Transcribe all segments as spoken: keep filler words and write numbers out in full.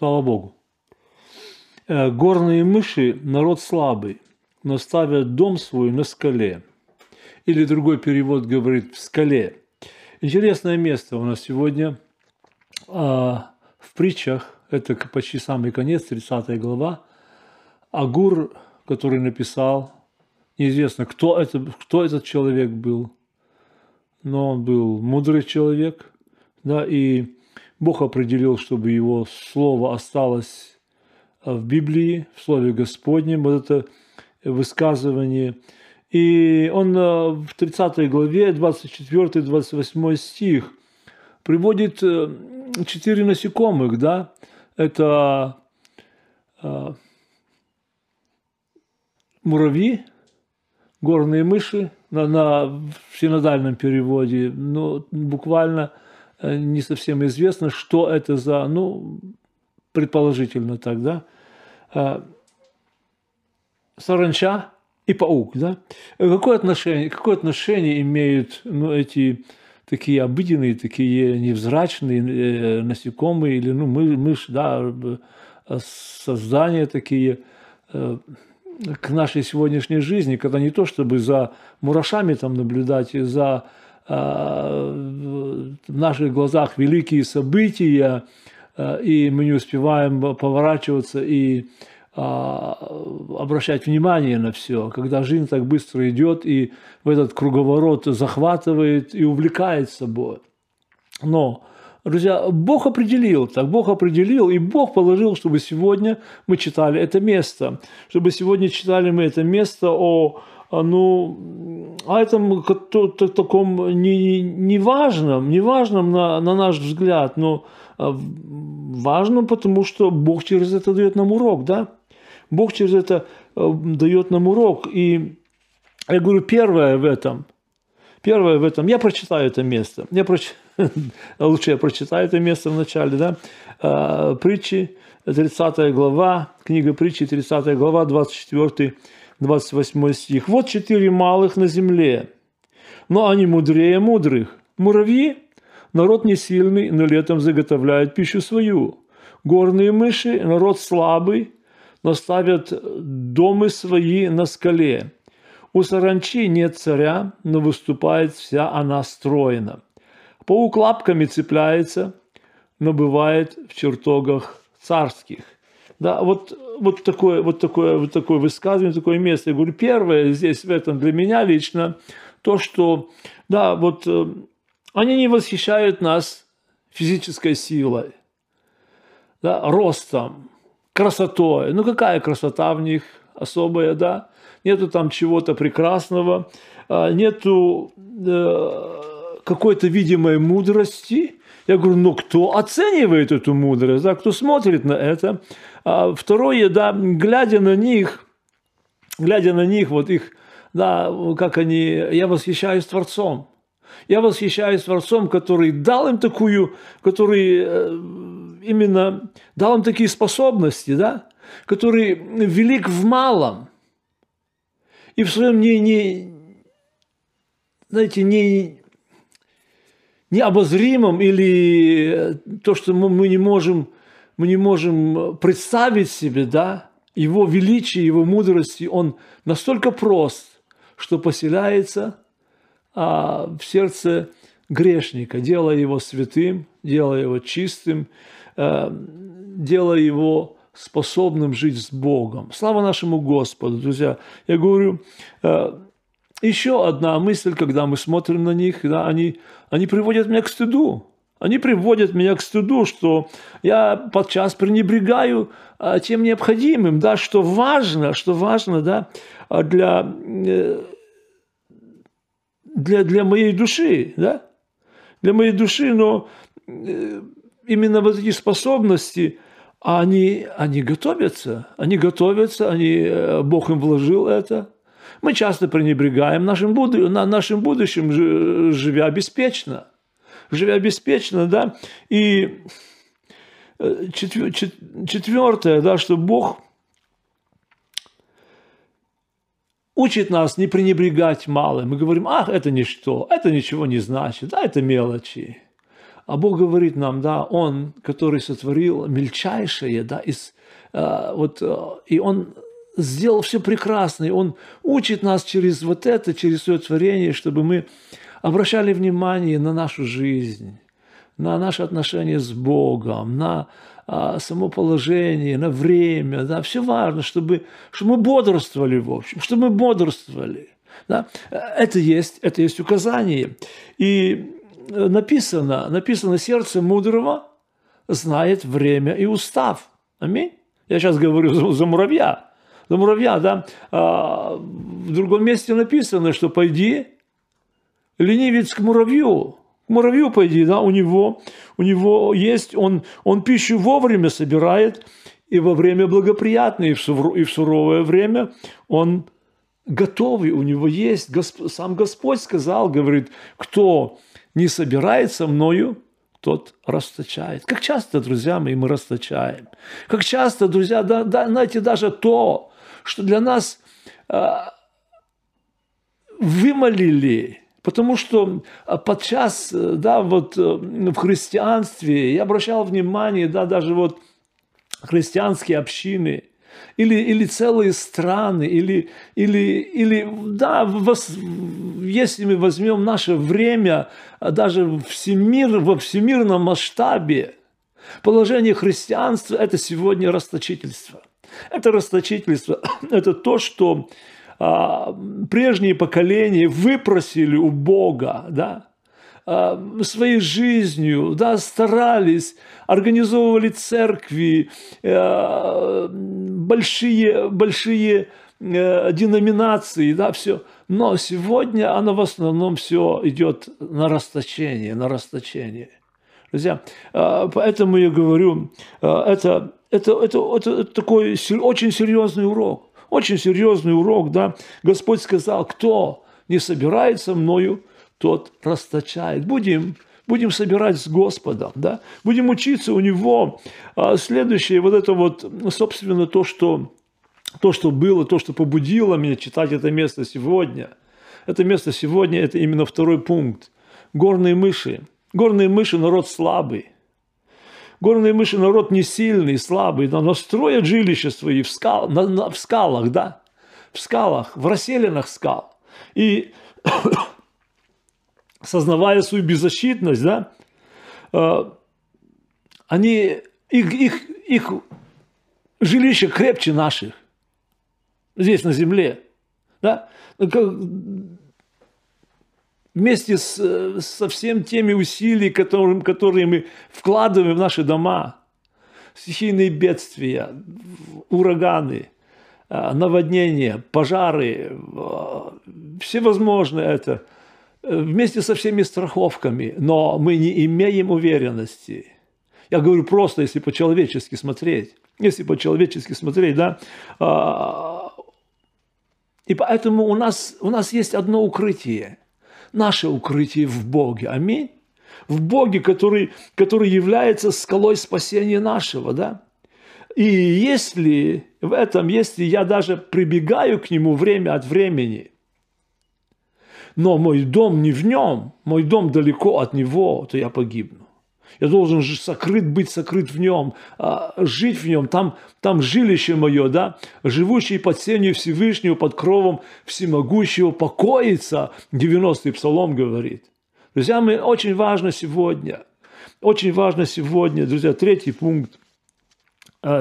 Слава Богу. Горные мыши – народ слабый, но ставят дом свой на скале. Или другой перевод говорит «в скале». Интересное место у нас сегодня а, в притчах, это почти самый конец, тридцатая глава, Агур, который написал, неизвестно, кто, это, кто этот человек был, но он был мудрый человек, да, и Бог определил, чтобы его слово осталось в Библии, в Слове Господнем, вот это высказывание. И он в тридцатой главе, двадцать четвёртый-двадцать восьмой стих, приводит четыре насекомых, да, это муравьи, горные мыши, на, на, в синодальном переводе, но буквально не совсем известно, что это за, ну, предположительно так, да, саранча и паук, да. Какое отношение, какое отношение имеют, ну, эти такие обыденные, такие невзрачные насекомые, или, ну, мышь, да, создания такие, к нашей сегодняшней жизни, когда не то чтобы за мурашами там наблюдать, и за в наших глазах великие события, и мы не успеваем поворачиваться и обращать внимание на все, когда жизнь так быстро идет и в этот круговорот захватывает и увлекает собой. Но, друзья, Бог определил, так Бог определил, и Бог положил, чтобы сегодня мы читали это место, чтобы сегодня читали мы это место о... Ну, а этом таком неважном, неважном на, на наш взгляд, но важном, потому что Бог через это дает нам урок, да? Бог через это дает нам урок. И я говорю, первое в этом, первое в этом, я прочитаю это место, я проч... лучше я прочитаю это место вначале, да? Притчи, тридцатая глава, книга Притчи, тридцатая глава, двадцать четвёртый. двадцать восьмой стих. «Вот четыре малых на земле, но они мудрее мудрых. Муравьи – народ не сильный, но летом заготовляют пищу свою. Горные мыши – народ слабый, но ставят дома свои на скале. У саранчи нет царя, но выступает вся она стройно. Паук лапками цепляется, но бывает в чертогах царских». Да, вот, вот, такое, вот, такое, вот такое высказывание, такое место. Я говорю, первое здесь в этом для меня лично, то, что, да, вот они не восхищают нас физической силой, да, ростом, красотой. Ну, какая красота в них особая, да? Нету там чего-то прекрасного, нету э, какой-то видимой мудрости. Я говорю, ну, кто оценивает эту мудрость, да, кто смотрит на это? А второе, да, глядя на них, глядя на них, вот их, да, как они, я восхищаюсь Творцом. Я восхищаюсь Творцом, который дал им такую, который именно дал им такие способности, да, который велик в малом и в своем не, не знаете, не... необозримым, или то, что мы не можем, мы не можем представить себе, да, его величие, его мудрости, он настолько прост, что поселяется а, в сердце грешника, делая его святым, делая его чистым, а, делая его способным жить с Богом. Слава нашему Господу, друзья. Я говорю... А, Еще одна мысль, когда мы смотрим на них, да, они, они приводят меня к стыду. Они приводят меня к стыду, что я подчас пренебрегаю тем необходимым, да, что важно, что важно, да, для, для, для моей души, да, для моей души, но именно вот эти способности, они, они готовятся, они готовятся, они, Бог им вложил это. Мы часто пренебрегаем нашим, буду... нашим будущим, живя беспечно. Живя беспечно, да. И четвер... четвертое, да, что Бог учит нас не пренебрегать малым. Мы говорим, ах, это ничто, это ничего не значит, да, это мелочи. А Бог говорит нам, да, Он, который сотворил мельчайшее, да, из, э, вот, э, и Он сделал все прекрасно, и Он учит нас через вот это, через свое творение, чтобы мы обращали внимание на нашу жизнь, на наши отношения с Богом, на а, самоположение, на время. Да, все важно, чтобы, чтобы мы бодрствовали, в общем, чтобы мы бодрствовали. Да. Это есть, это есть указание. И написано, написано, сердце мудрого знает время и устав. Аминь. Я сейчас говорю за, за муравья. За муравья, да. А, в другом месте написано, что пойди, ленивец к муравью. Муравью, пойди, да, у него, у него есть, он, он пищу вовремя собирает, и во время благоприятное, и в, сур, и в суровое время он готовый, у него есть. Госп, сам Господь сказал, говорит, кто не собирает со мною, тот расточает. Как часто, друзья мои, мы расточаем. Как часто, друзья, да, да, знаете, даже то, что для нас э, вымолили. Потому что подчас, да, вот в христианстве, я обращал внимание, да, даже вот христианские общины, или, или целые страны, или, или, или да, воз, если мы возьмем наше время, даже всемир, во всемирном масштабе, положение христианства – это сегодня расточительство. Это расточительство, это то, что прежние поколения выпросили у Бога, да, своей жизнью, да, старались, организовывали церкви, большие, большие деноминации, да, все. Но сегодня оно в основном все идет на расточение, на расточение. Друзья, поэтому я говорю, это, это, это, это такой очень серьезный урок. Очень серьезный урок, да. Господь сказал, кто не собирает со мною, тот расточает. Будем, будем собирать с Господом, да. Будем учиться у Него. Следующее, вот это вот, собственно, то, что, то, что было, то, что побудило меня читать это место сегодня. Это место сегодня, это именно второй пункт. Горные мыши. Горные мыши – народ слабый. Горные мыши – народ не сильный, слабый, но строят жилища свои в, скал, на, на, в скалах, да, в скалах, в расселинах скал. И, сознавая свою беззащитность, да, э, они, их, их, их жилища крепче наших здесь, на земле, да, как, вместе с, со всеми теми усилиями, которые, которые мы вкладываем в наши дома. Стихийные бедствия, ураганы, наводнения, пожары, всевозможное это. Вместе со всеми страховками. Но мы не имеем уверенности. Я говорю просто, если по-человечески смотреть. Если по-человечески смотреть, да. И поэтому у нас, у нас есть одно укрытие. Наше укрытие в Боге. Аминь. В Боге, который, который является скалой спасения нашего. Да? И если в этом, если я даже прибегаю к Нему время от времени, но мой дом не в Нем, мой дом далеко от Него, то я погибну. Я должен же сокрыт, быть сокрыт в Нем, жить в Нем. Там, там жилище мое, да, живущий под сенью Всевышнего, под кровом всемогущего, покоится, девяностый псалом говорит. Друзья мои, очень важно сегодня, очень важно сегодня, друзья, третий пункт,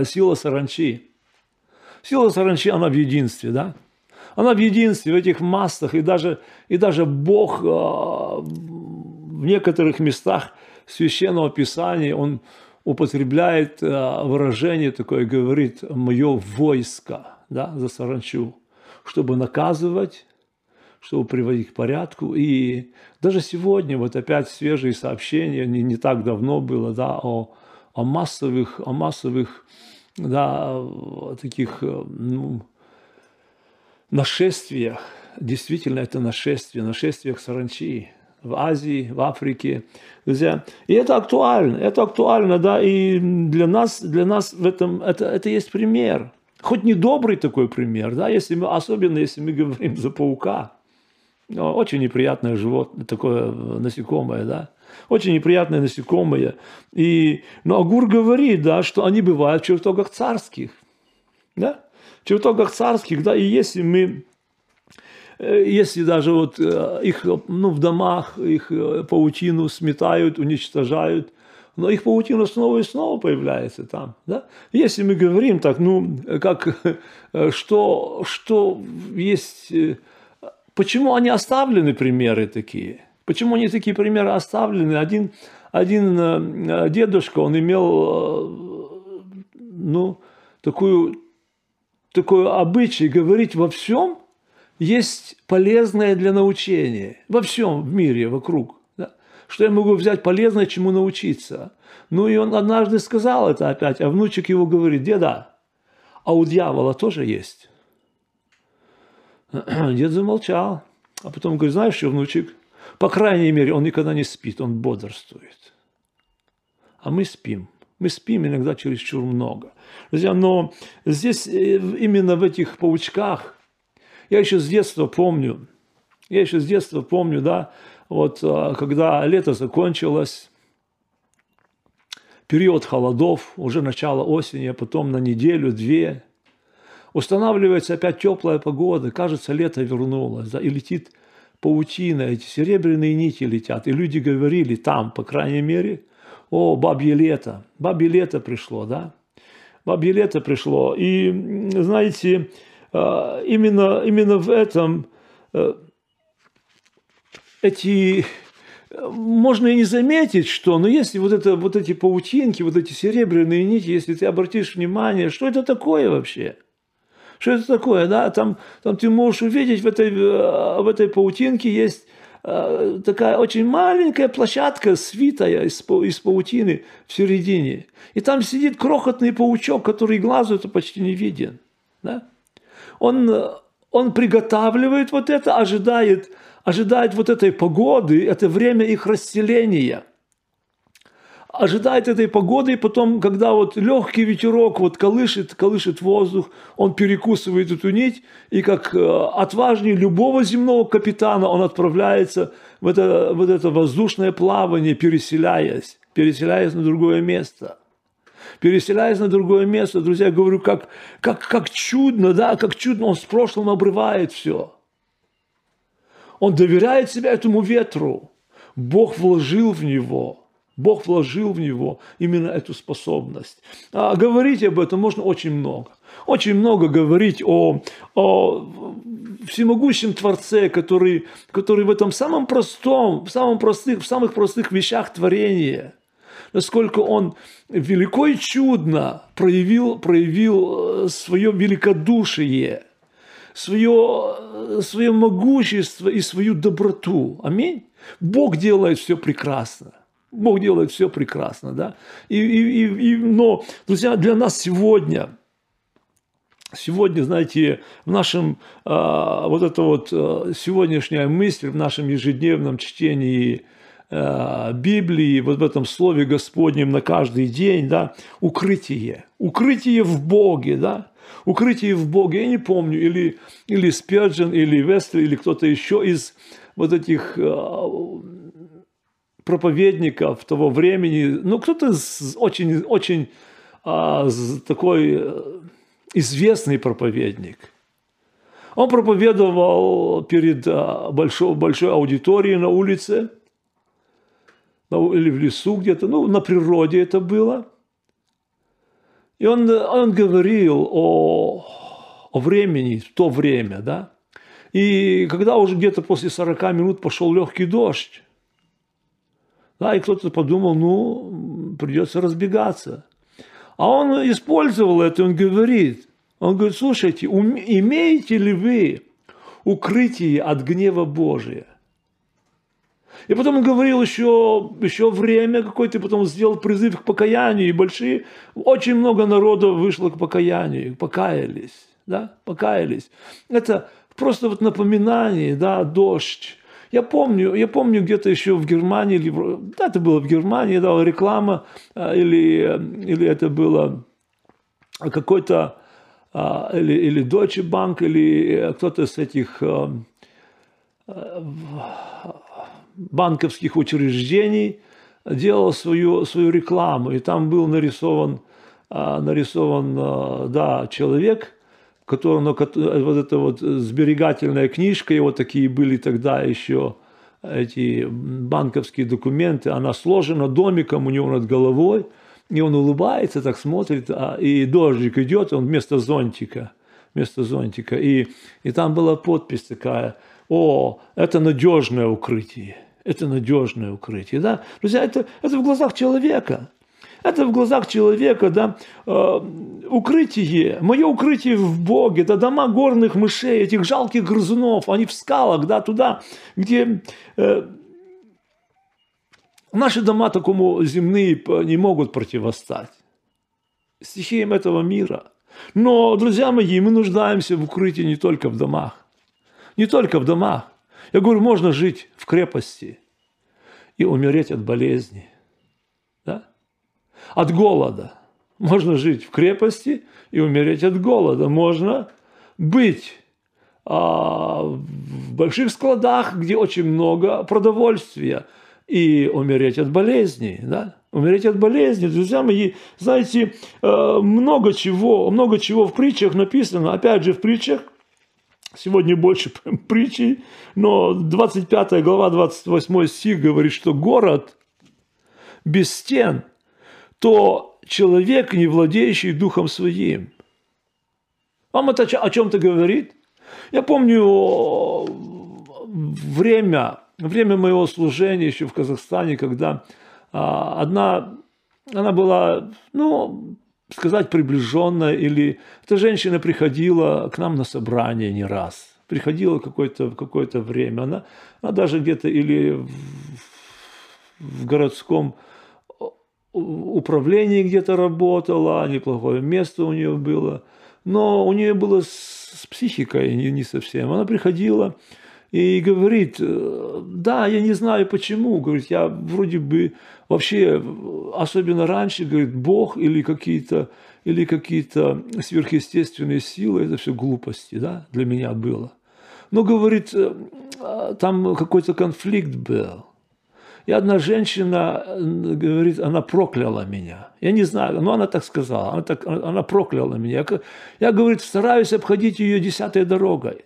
сила саранчи. Сила саранчи, она в единстве, да. Она в единстве, в этих массах, и даже, и даже Бог в некоторых местах Священного Писания, он употребляет выражение такое, говорит, «мое войско», да, за саранчу, чтобы наказывать, чтобы приводить к порядку. И даже сегодня, вот опять свежие сообщения, не, не так давно было, да, о, о массовых, о массовых, да, о таких, ну, нашествиях. Действительно, это нашествие, нашествиях саранчи. В Азии, в Африке, друзья. И это актуально, это актуально, да, и для нас, для нас в этом, это, это есть пример. Хоть не добрый такой пример, да, если мы, особенно если мы говорим за паука. Очень неприятное животное, такое насекомое, да. Очень неприятные насекомые. И, но Агур говорит, да, что они бывают в чертогах царских. Да? В чертогах царских, да, и если мы... Если даже вот их, ну, в домах, их паутину сметают, уничтожают, но их паутина снова и снова появляется там. Да? Если мы говорим так, ну, как, что, что есть... Почему они оставлены, примеры такие? Почему они такие примеры оставлены? Один, один дедушка, он имел, ну, такую, такой обычай говорить во всем, есть полезное для научения во всем в мире, вокруг. Да? Что я могу взять полезное, чему научиться? Ну и он однажды сказал это опять, а внучек его говорит: деда, а у дьявола тоже есть. Дед замолчал, а потом говорит: знаешь что, внучек, по крайней мере, он никогда не спит, он бодрствует. А мы спим. Мы спим иногда чересчур много. Друзья, но здесь, именно в этих паучках, Я еще с детства помню, я еще с детства помню, да, вот когда лето закончилось, период холодов, уже начало осени, а потом на неделю-две, устанавливается опять теплая погода, кажется, лето вернулось, да, и летит паутина, эти серебряные нити летят, и люди говорили там, по крайней мере, о, бабье лето, бабье лето пришло, да, бабье лето пришло, и, знаете, Именно, именно в этом эти, можно и не заметить, что, но если вот, это, вот эти паутинки, вот эти серебряные нити, если ты обратишь внимание, что это такое вообще? Что это такое? Да? Там, там ты можешь увидеть, в этой, в этой паутинке есть такая очень маленькая площадка, свитая из, из паутины в середине. И там сидит крохотный паучок, который глазу-то почти не виден. Да? Он, он приготавливает вот это, ожидает, ожидает вот этой погоды, это время их расселения. Ожидает этой погоды, и потом, когда вот легкий ветерок вот колышет, колышет воздух, он перекусывает эту нить, и как отважнее любого земного капитана он отправляется в это, в это воздушное плавание, переселяясь, переселяясь на другое место. Переселяясь на другое место, друзья, я говорю, как, как, как чудно, да, как чудно, он с прошлым обрывает все. Он доверяет себя этому ветру. Бог вложил в него, Бог вложил в него именно эту способность. А говорить об этом можно очень много. Очень много говорить о, о всемогущем Творце, который, который в этом самом простом, в, самом простых, в самых простых вещах творения, насколько он велико и чудно проявил, проявил свое великодушие, свое, свое могущество и свою доброту. Аминь. Бог делает все прекрасно. Бог делает все прекрасно. Да? И, и, и, но, друзья, для нас сегодня, сегодня, знаете, в нашем, вот эта вот сегодняшняя мысль, в нашем ежедневном чтении Библии, вот в этом слове Господнем на каждый день, да, укрытие, укрытие в Боге, да, укрытие в Боге, я не помню, или, или Спёрджен, или Вестли, или кто-то еще из вот этих проповедников того времени, ну, кто-то очень, очень а, такой известный проповедник. Он проповедовал перед большой, большой аудиторией на улице, или в лесу где-то, ну, на природе это было. И он, он говорил о, о времени, в то время, да. И когда уже где-то после сорока минут пошел легкий дождь, да, и кто-то подумал, ну, придется разбегаться. А он использовал это, он говорит, он говорит, слушайте, имеете ли вы укрытие от гнева Божия? И потом он говорил еще, еще время какое-то, потом сделал призыв к покаянию, и большие, очень много народа вышло к покаянию, покаялись, да, покаялись. Это просто вот напоминание, да, дождь. Я помню, я помню где-то еще в Германии, или, да, это было в Германии, да, реклама, или, или это было какой-то, или, или Deutsche Bank, или кто-то с этих... банковских учреждений делал свою, свою рекламу. И там был нарисован, нарисован да, человек, который, ну, вот эта вот сберегательная книжка, и вот такие были тогда еще эти банковские документы, она сложена домиком у него над головой, и он улыбается, так смотрит, и дождик идет, он вместо зонтика, вместо зонтика. И, и там была подпись такая: «О, это надежное укрытие, это надежное укрытие». Да? Друзья, это, это в глазах человека, это в глазах человека, да, э, укрытие, мое укрытие в Боге, это дома горных мышей, этих жалких грызунов, они в скалах, да, туда, где... Э, Наши дома такому земные не могут противостать стихиям этого мира. Но, друзья мои, мы нуждаемся в укрытии не только в домах. Не только в домах. Я говорю, можно жить в крепости и умереть от болезни. Да? От голода. Можно жить в крепости и умереть от голода. Можно быть а, в больших складах, где очень много продовольствия. И умереть от болезней, да? Умереть от болезней, друзья мои. Знаете, много чего, много чего в притчах написано. Опять же, в притчах, сегодня больше притчей, но двадцать пятая глава, двадцать восьмой стих говорит, что город без стен, то человек, не владеющий духом своим. Вам это о чем-то говорит? Я помню время... Время моего служения еще в Казахстане, когда а, одна, она была, ну, сказать, приближенная, или эта женщина приходила к нам на собрание не раз, приходила какое-то какое-то время, она, она даже где-то или в, в городском управлении где-то работала, неплохое место у нее было, но у нее было с, с психикой не, не совсем, она приходила... И говорит, да, я не знаю почему, говорит, я вроде бы вообще, особенно раньше, говорит, Бог или какие-то или какие-то сверхъестественные силы, это все глупости, да, для меня было. Но, говорит, там какой-то конфликт был. И одна женщина, говорит, она прокляла меня. Я не знаю, но она так сказала, она, так, она прокляла меня. Я, я, говорит, стараюсь обходить ее десятой дорогой.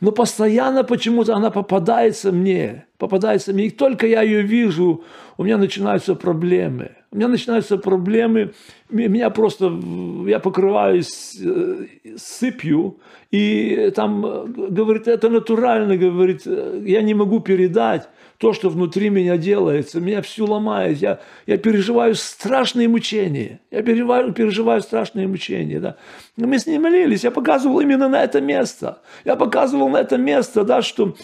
Но постоянно почему-то она попадается мне, попадается мне, и только я ее вижу, у меня начинаются проблемы. У меня начинаются проблемы, меня просто, я покрываюсь сыпью, и там, говорит, это натурально, говорит, я не могу передать то, что внутри меня делается, меня всю ломает, я, я переживаю страшные мучения, я переживаю, переживаю страшные мучения, да. Но мы с ней молились, я показывал именно на это место, я показывал на это место, да, что...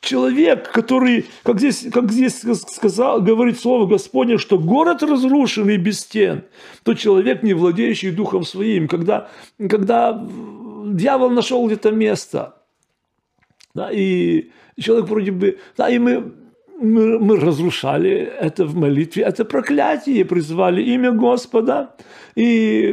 Человек, который, как здесь, как здесь сказал, говорит слово Господне, что город разрушен и без стен, то человек, не владеющий духом своим. Когда, когда дьявол нашел где-то место, да, и человек вроде бы... Да, и мы, мы, мы разрушали это в молитве, это проклятие, призвали имя Господа, и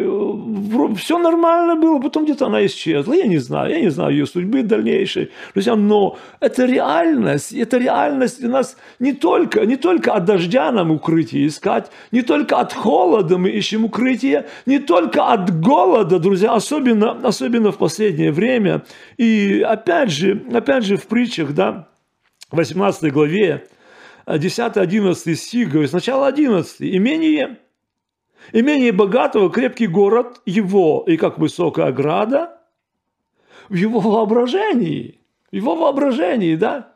все нормально было, потом где-то она исчезла, я не знаю, я не знаю ее судьбы дальнейшей, друзья, но это реальность, это реальность, у нас не только, не только от дождя нам укрытие искать, не только от холода мы ищем укрытие, не только от голода, друзья, особенно, особенно в последнее время, и опять же, опять же в притчах, да, в восемнадцатой главе, десятый-одиннадцатый стих, говорит, сначала одиннадцатый, «Имение, имение богатого, крепкий город его, и как высокая ограда в его воображении». В его воображении, да?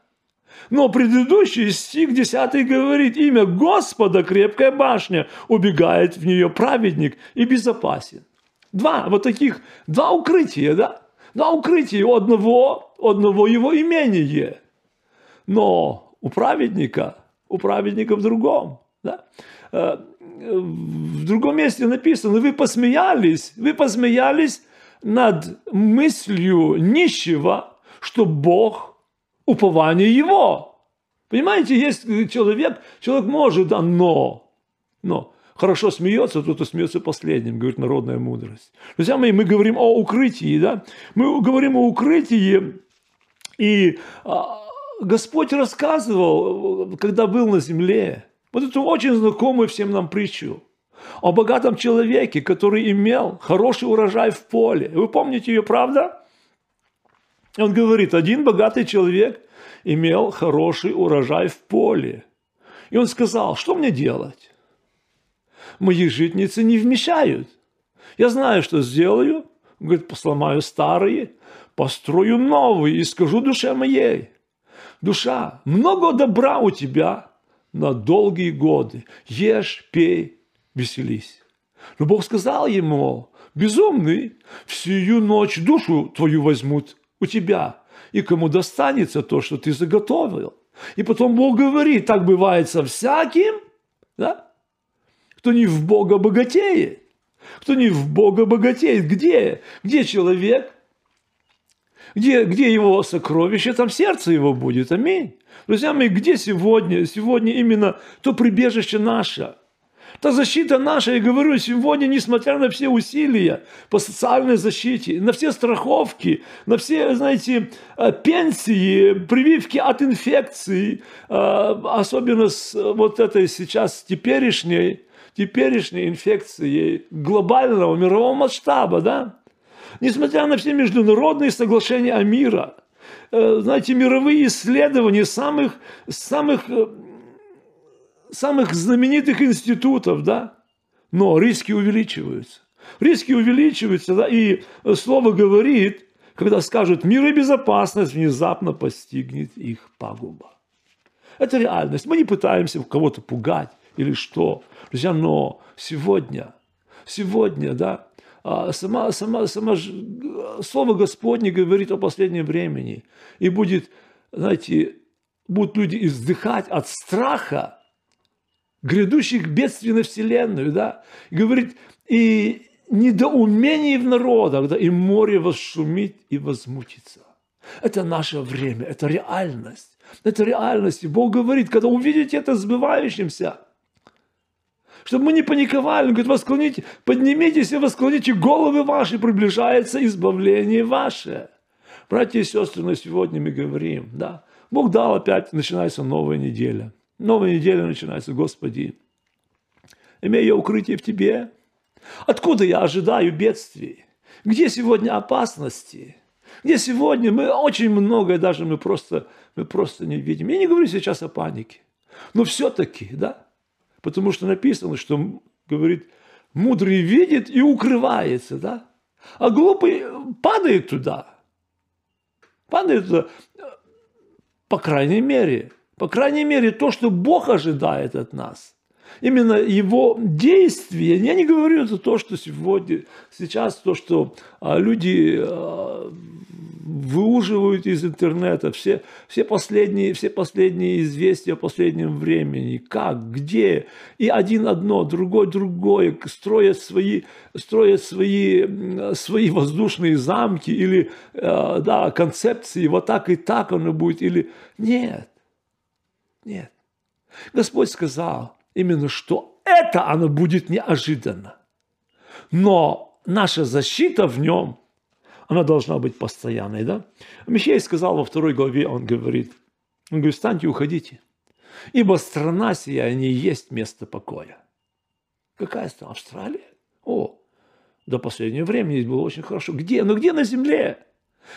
Но предыдущий стих, десятый, говорит, «Имя Господа, крепкая башня, убегает в нее праведник и безопасен». Два вот таких, два укрытия, да? Два укрытия у одного, одного его имения. Но у праведника, у праведника в другом, да? В другом месте написано, вы посмеялись, вы посмеялись над мыслью нищего, что Бог упование его. Понимаете, есть человек, человек может, да, но, но. Хорошо смеется, тот и смеется последним, говорит народная мудрость. Друзья мои, мы говорим о укрытии, да? Мы говорим о укрытии и... Господь рассказывал, когда был на земле, вот эту очень знакомую всем нам притчу о богатом человеке, который имел хороший урожай в поле. Вы помните ее, правда? Он говорит, один богатый человек имел хороший урожай в поле. И он сказал, что мне делать? Мои житницы не вмещают. Я знаю, что сделаю. Он говорит, сломаю старые, построю новые и скажу душе моей. Душа, много добра у тебя на долгие годы. Ешь, пей, веселись. Но Бог сказал ему, безумный, всю ночь душу твою возьмут у тебя, и кому достанется то, что ты заготовил. И потом Бог говорит, так бывает со всяким, да? Кто не в Бога богатеет. Кто не в Бога богатеет. Где? Где человек? Где, где его сокровище, там сердце его будет. Аминь. Друзья мои, где сегодня? Сегодня именно то прибежище наше. Та защита наша, я говорю, сегодня, несмотря на все усилия по социальной защите, на все страховки, на все, знаете, пенсии, прививки от инфекций, особенно с вот этой сейчас теперешней, теперешней инфекцией глобального мирового масштаба, да? Несмотря на все международные соглашения о мире, знаете, мировые исследования самых... самых самых знаменитых институтов, да, но риски увеличиваются. Риски увеличиваются, да, и слово говорит, когда скажут «мир и безопасность», внезапно постигнет их пагуба. Это реальность. Мы не пытаемся кого-то пугать или что. Друзья, но сегодня, сегодня, да, сама, сама, сама слово Господне говорит о последнем времени. И будет, знаете, будут люди издыхать от страха грядущих бедствий на вселенную, да, говорит, и недоумений в народах, да, и море восшумит и возмутится. Это наше время, это реальность, это реальность. И Бог говорит, когда увидите это сбывающимся, чтобы мы не паниковали, он говорит, восклоните, поднимитесь и восклоните головы ваши, приближается избавление ваше. Братья и сестры, мы сегодня мы говорим, да, Бог дал опять, начинается новая неделя. Новая неделя начинается, Господи, имею я укрытие в Тебе. Откуда я ожидаю бедствий? Где сегодня опасности? Где сегодня мы очень многое, даже мы просто, мы просто не видим. Я не говорю сейчас о панике, но все-таки, да, потому что написано, что, говорит, мудрый видит и укрывается, да, а глупый падает туда, падает туда, по крайней мере. По крайней мере, то, что Бог ожидает от нас. Именно Его действия. Я не говорю за то, что сегодня, сейчас, то, что люди выуживают из интернета. Все, все, последние, все последние известия о последнем времени. Как, где. И один одно, другой другое. Строят свои, строят свои, свои воздушные замки. Или да, концепции. Вот так и так оно будет. Или нет. Нет. Господь сказал именно, что это оно будет неожиданно. Но наша защита в нем, она должна быть постоянной. Да? Михей сказал во второй главе, он говорит, он говорит, встаньте, уходите. Ибо страна сия не есть место покоя. Какая страна? Австралия? О, до последнего времени было очень хорошо. Где? Ну где на земле?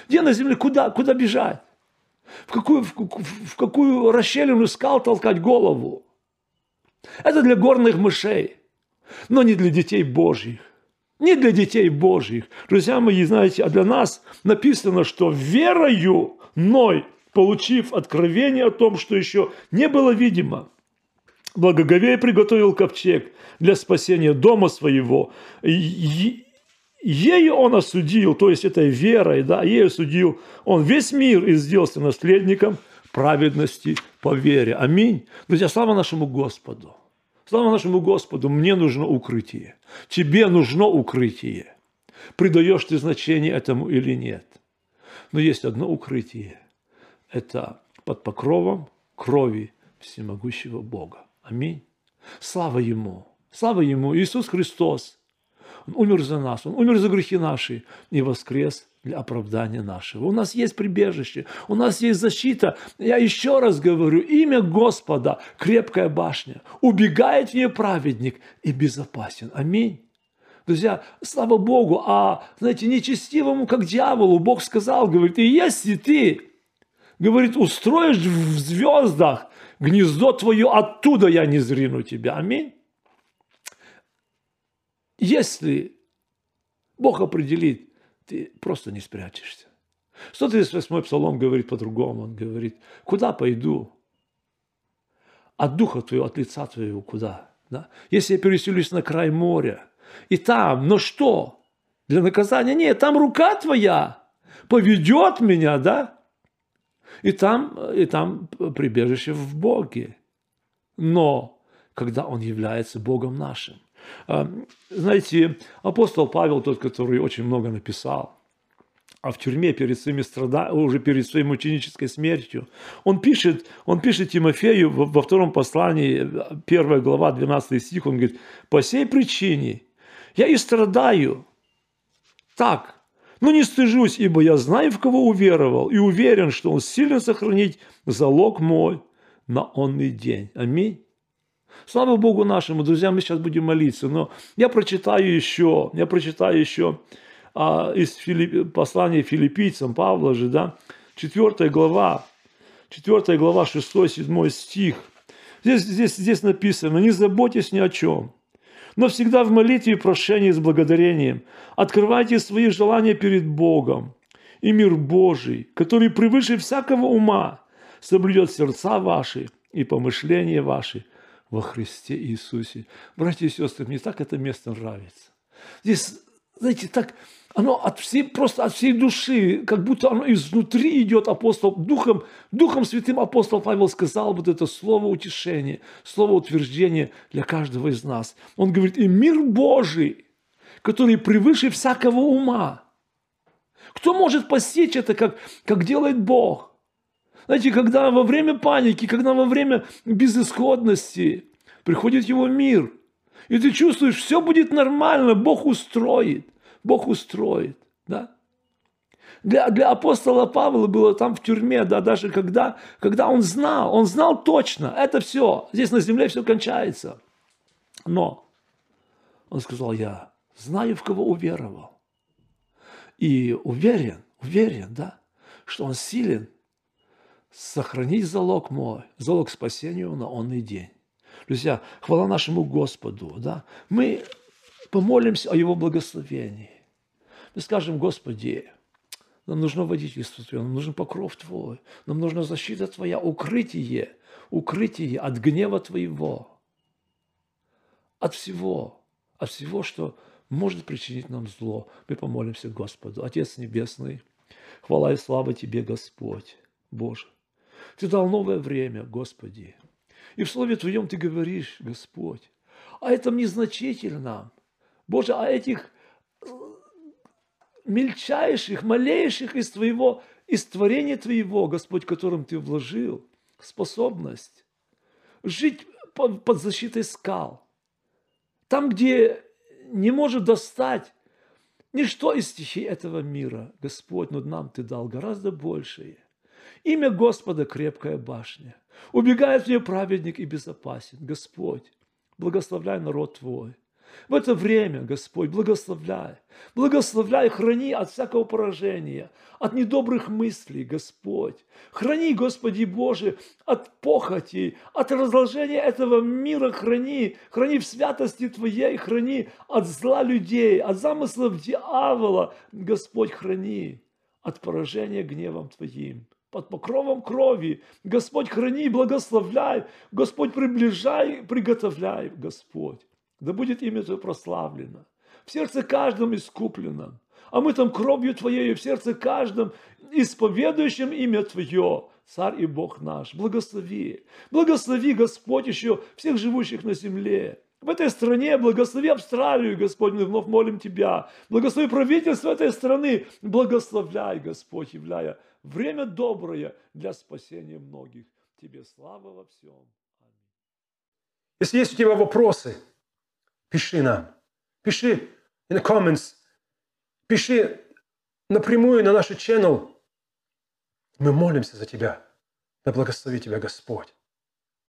Где на земле? Куда, куда бежать? В какую, в, в какую расщелину скал толкать голову? Это для горных мышей, но не для детей Божьих. Не для детей Божьих. Друзья мои, знаете, а для нас написано, что верою Ной, получив откровение о том, что еще не было видимо, благоговея приготовил ковчег для спасения дома своего. И ею он осудил, то есть этой верой, да, ею осудил он весь мир и сделался наследником праведности по вере. Аминь. Друзья, слава нашему Господу. Слава нашему Господу. Мне нужно укрытие. Тебе нужно укрытие. Придаешь ты значение этому или нет. Но есть одно укрытие. Это под покровом крови всемогущего Бога. Аминь. Слава Ему. Слава Ему. Иисус Христос. Он умер за нас, Он умер за грехи наши и воскрес для оправдания нашего. У нас есть прибежище, у нас есть защита. Я еще раз говорю, имя Господа, крепкая башня, убегает в нее праведник и безопасен. Аминь. Друзья, слава Богу, а, знаете, нечестивому, как дьяволу, Бог сказал, говорит, и если ты, говорит, устроишь в звездах гнездо твое, оттуда я не зрину тебя. Аминь. Если Бог определит, ты просто не спрячешься. сто тридцать восьмой псалом говорит по-другому, он говорит, куда пойду? От духа твоего, от лица твоего, куда? Да? Если я переселюсь на край моря, и там, но что? Для наказания? Нет, там рука твоя поведет меня, да? И там, и там прибежище в Боге. Но когда Он является Богом нашим. Знаете, апостол Павел, тот, который очень много написал, а в тюрьме перед своими страда... уже перед своей мученической смертью, он пишет, он пишет Тимофею во втором послании, первая глава, двенадцатый стих, он говорит, по сей причине я и страдаю так, но не стыжусь, ибо я знаю, в кого уверовал, и уверен, что он силен сохранить залог мой на онный день. Аминь. Слава Богу нашему, друзья, мы сейчас будем молиться, но я прочитаю еще, я прочитаю еще а, из Филипп... послания филиппийцам, Павла же, да, четвёртая глава, четвёртая глава, шестой-седьмой стих. Здесь, здесь, здесь написано, не заботьтесь ни о чем, но всегда в молитве и прошении с благодарением открывайте свои желания перед Богом, и мир Божий, который превыше всякого ума, соблюдет сердца ваши и помышления ваши во Христе Иисусе. Братья и сестры, мне так это место нравится. Здесь, знаете, так, оно от всей, просто от всей души, как будто оно изнутри идет апостол, Духом, Духом Святым апостол Павел сказал вот это слово утешения, слово утверждения для каждого из нас. Он говорит, и мир Божий, который превыше всякого ума. Кто может постичь это, как, как делает Бог? Знаете, когда во время паники, когда во время безысходности приходит его мир, и ты чувствуешь, все будет нормально, Бог устроит, Бог устроит, да? Для, для апостола Павла было там в тюрьме, да, даже когда, когда он знал, он знал точно, это все, здесь на земле все кончается. Но он сказал, я знаю, в кого уверовал, и уверен, уверен, да, что он силен сохранить залог мой, залог спасению на онный день. Друзья, хвала нашему Господу. Да? Мы помолимся о Его благословении. Мы скажем, Господи, нам нужно водительство Твое, нам нужен покров Твой, нам нужна защита Твоя, укрытие, укрытие от гнева Твоего, от всего, от всего, что может причинить нам зло. Мы помолимся Господу. Отец Небесный, хвала и слава Тебе, Господь, Боже. Ты дал новое время, Господи. И в Слове Твоем Ты говоришь, Господь, о этом незначительном. Боже, о этих мельчайших, малейших из Твоего, из творения Твоего, Господь, которым Ты вложил способность жить под защитой скал. Там, где не может достать ничто из стихий этого мира, Господь, но нам Ты дал гораздо большее. Имя Господа – крепкая башня. Убегает в нее праведник и безопасен. Господь, благословляй народ Твой. В это время, Господь, благословляй. Благословляй, храни от всякого поражения, от недобрых мыслей, Господь. Храни, Господи Боже, от похоти, от разложения этого мира храни. Храни в святости Твоей, храни от зла людей, от замыслов дьявола. Господь, храни от поражения гневом Твоим. Под покровом крови. Господь, храни, благословляй. Господь, приближай, приготовляй. Господь, да будет имя Твое прославлено. В сердце каждом искуплено. А мы там кровью Твоей в сердце каждом исповедующим имя Твое. Царь и Бог наш, благослови. Благослови, Господь, еще всех живущих на земле. В этой стране благослови Австралию, Господь, мы вновь молим Тебя. Благослови правительство этой страны. Благословляй, Господь, являя время доброе для спасения многих. Тебе слава во всем. Если есть у тебя вопросы, пиши нам. Пиши in the comments. Пиши напрямую на наш ченнел. Мы молимся за тебя. Да благослови тебя Господь.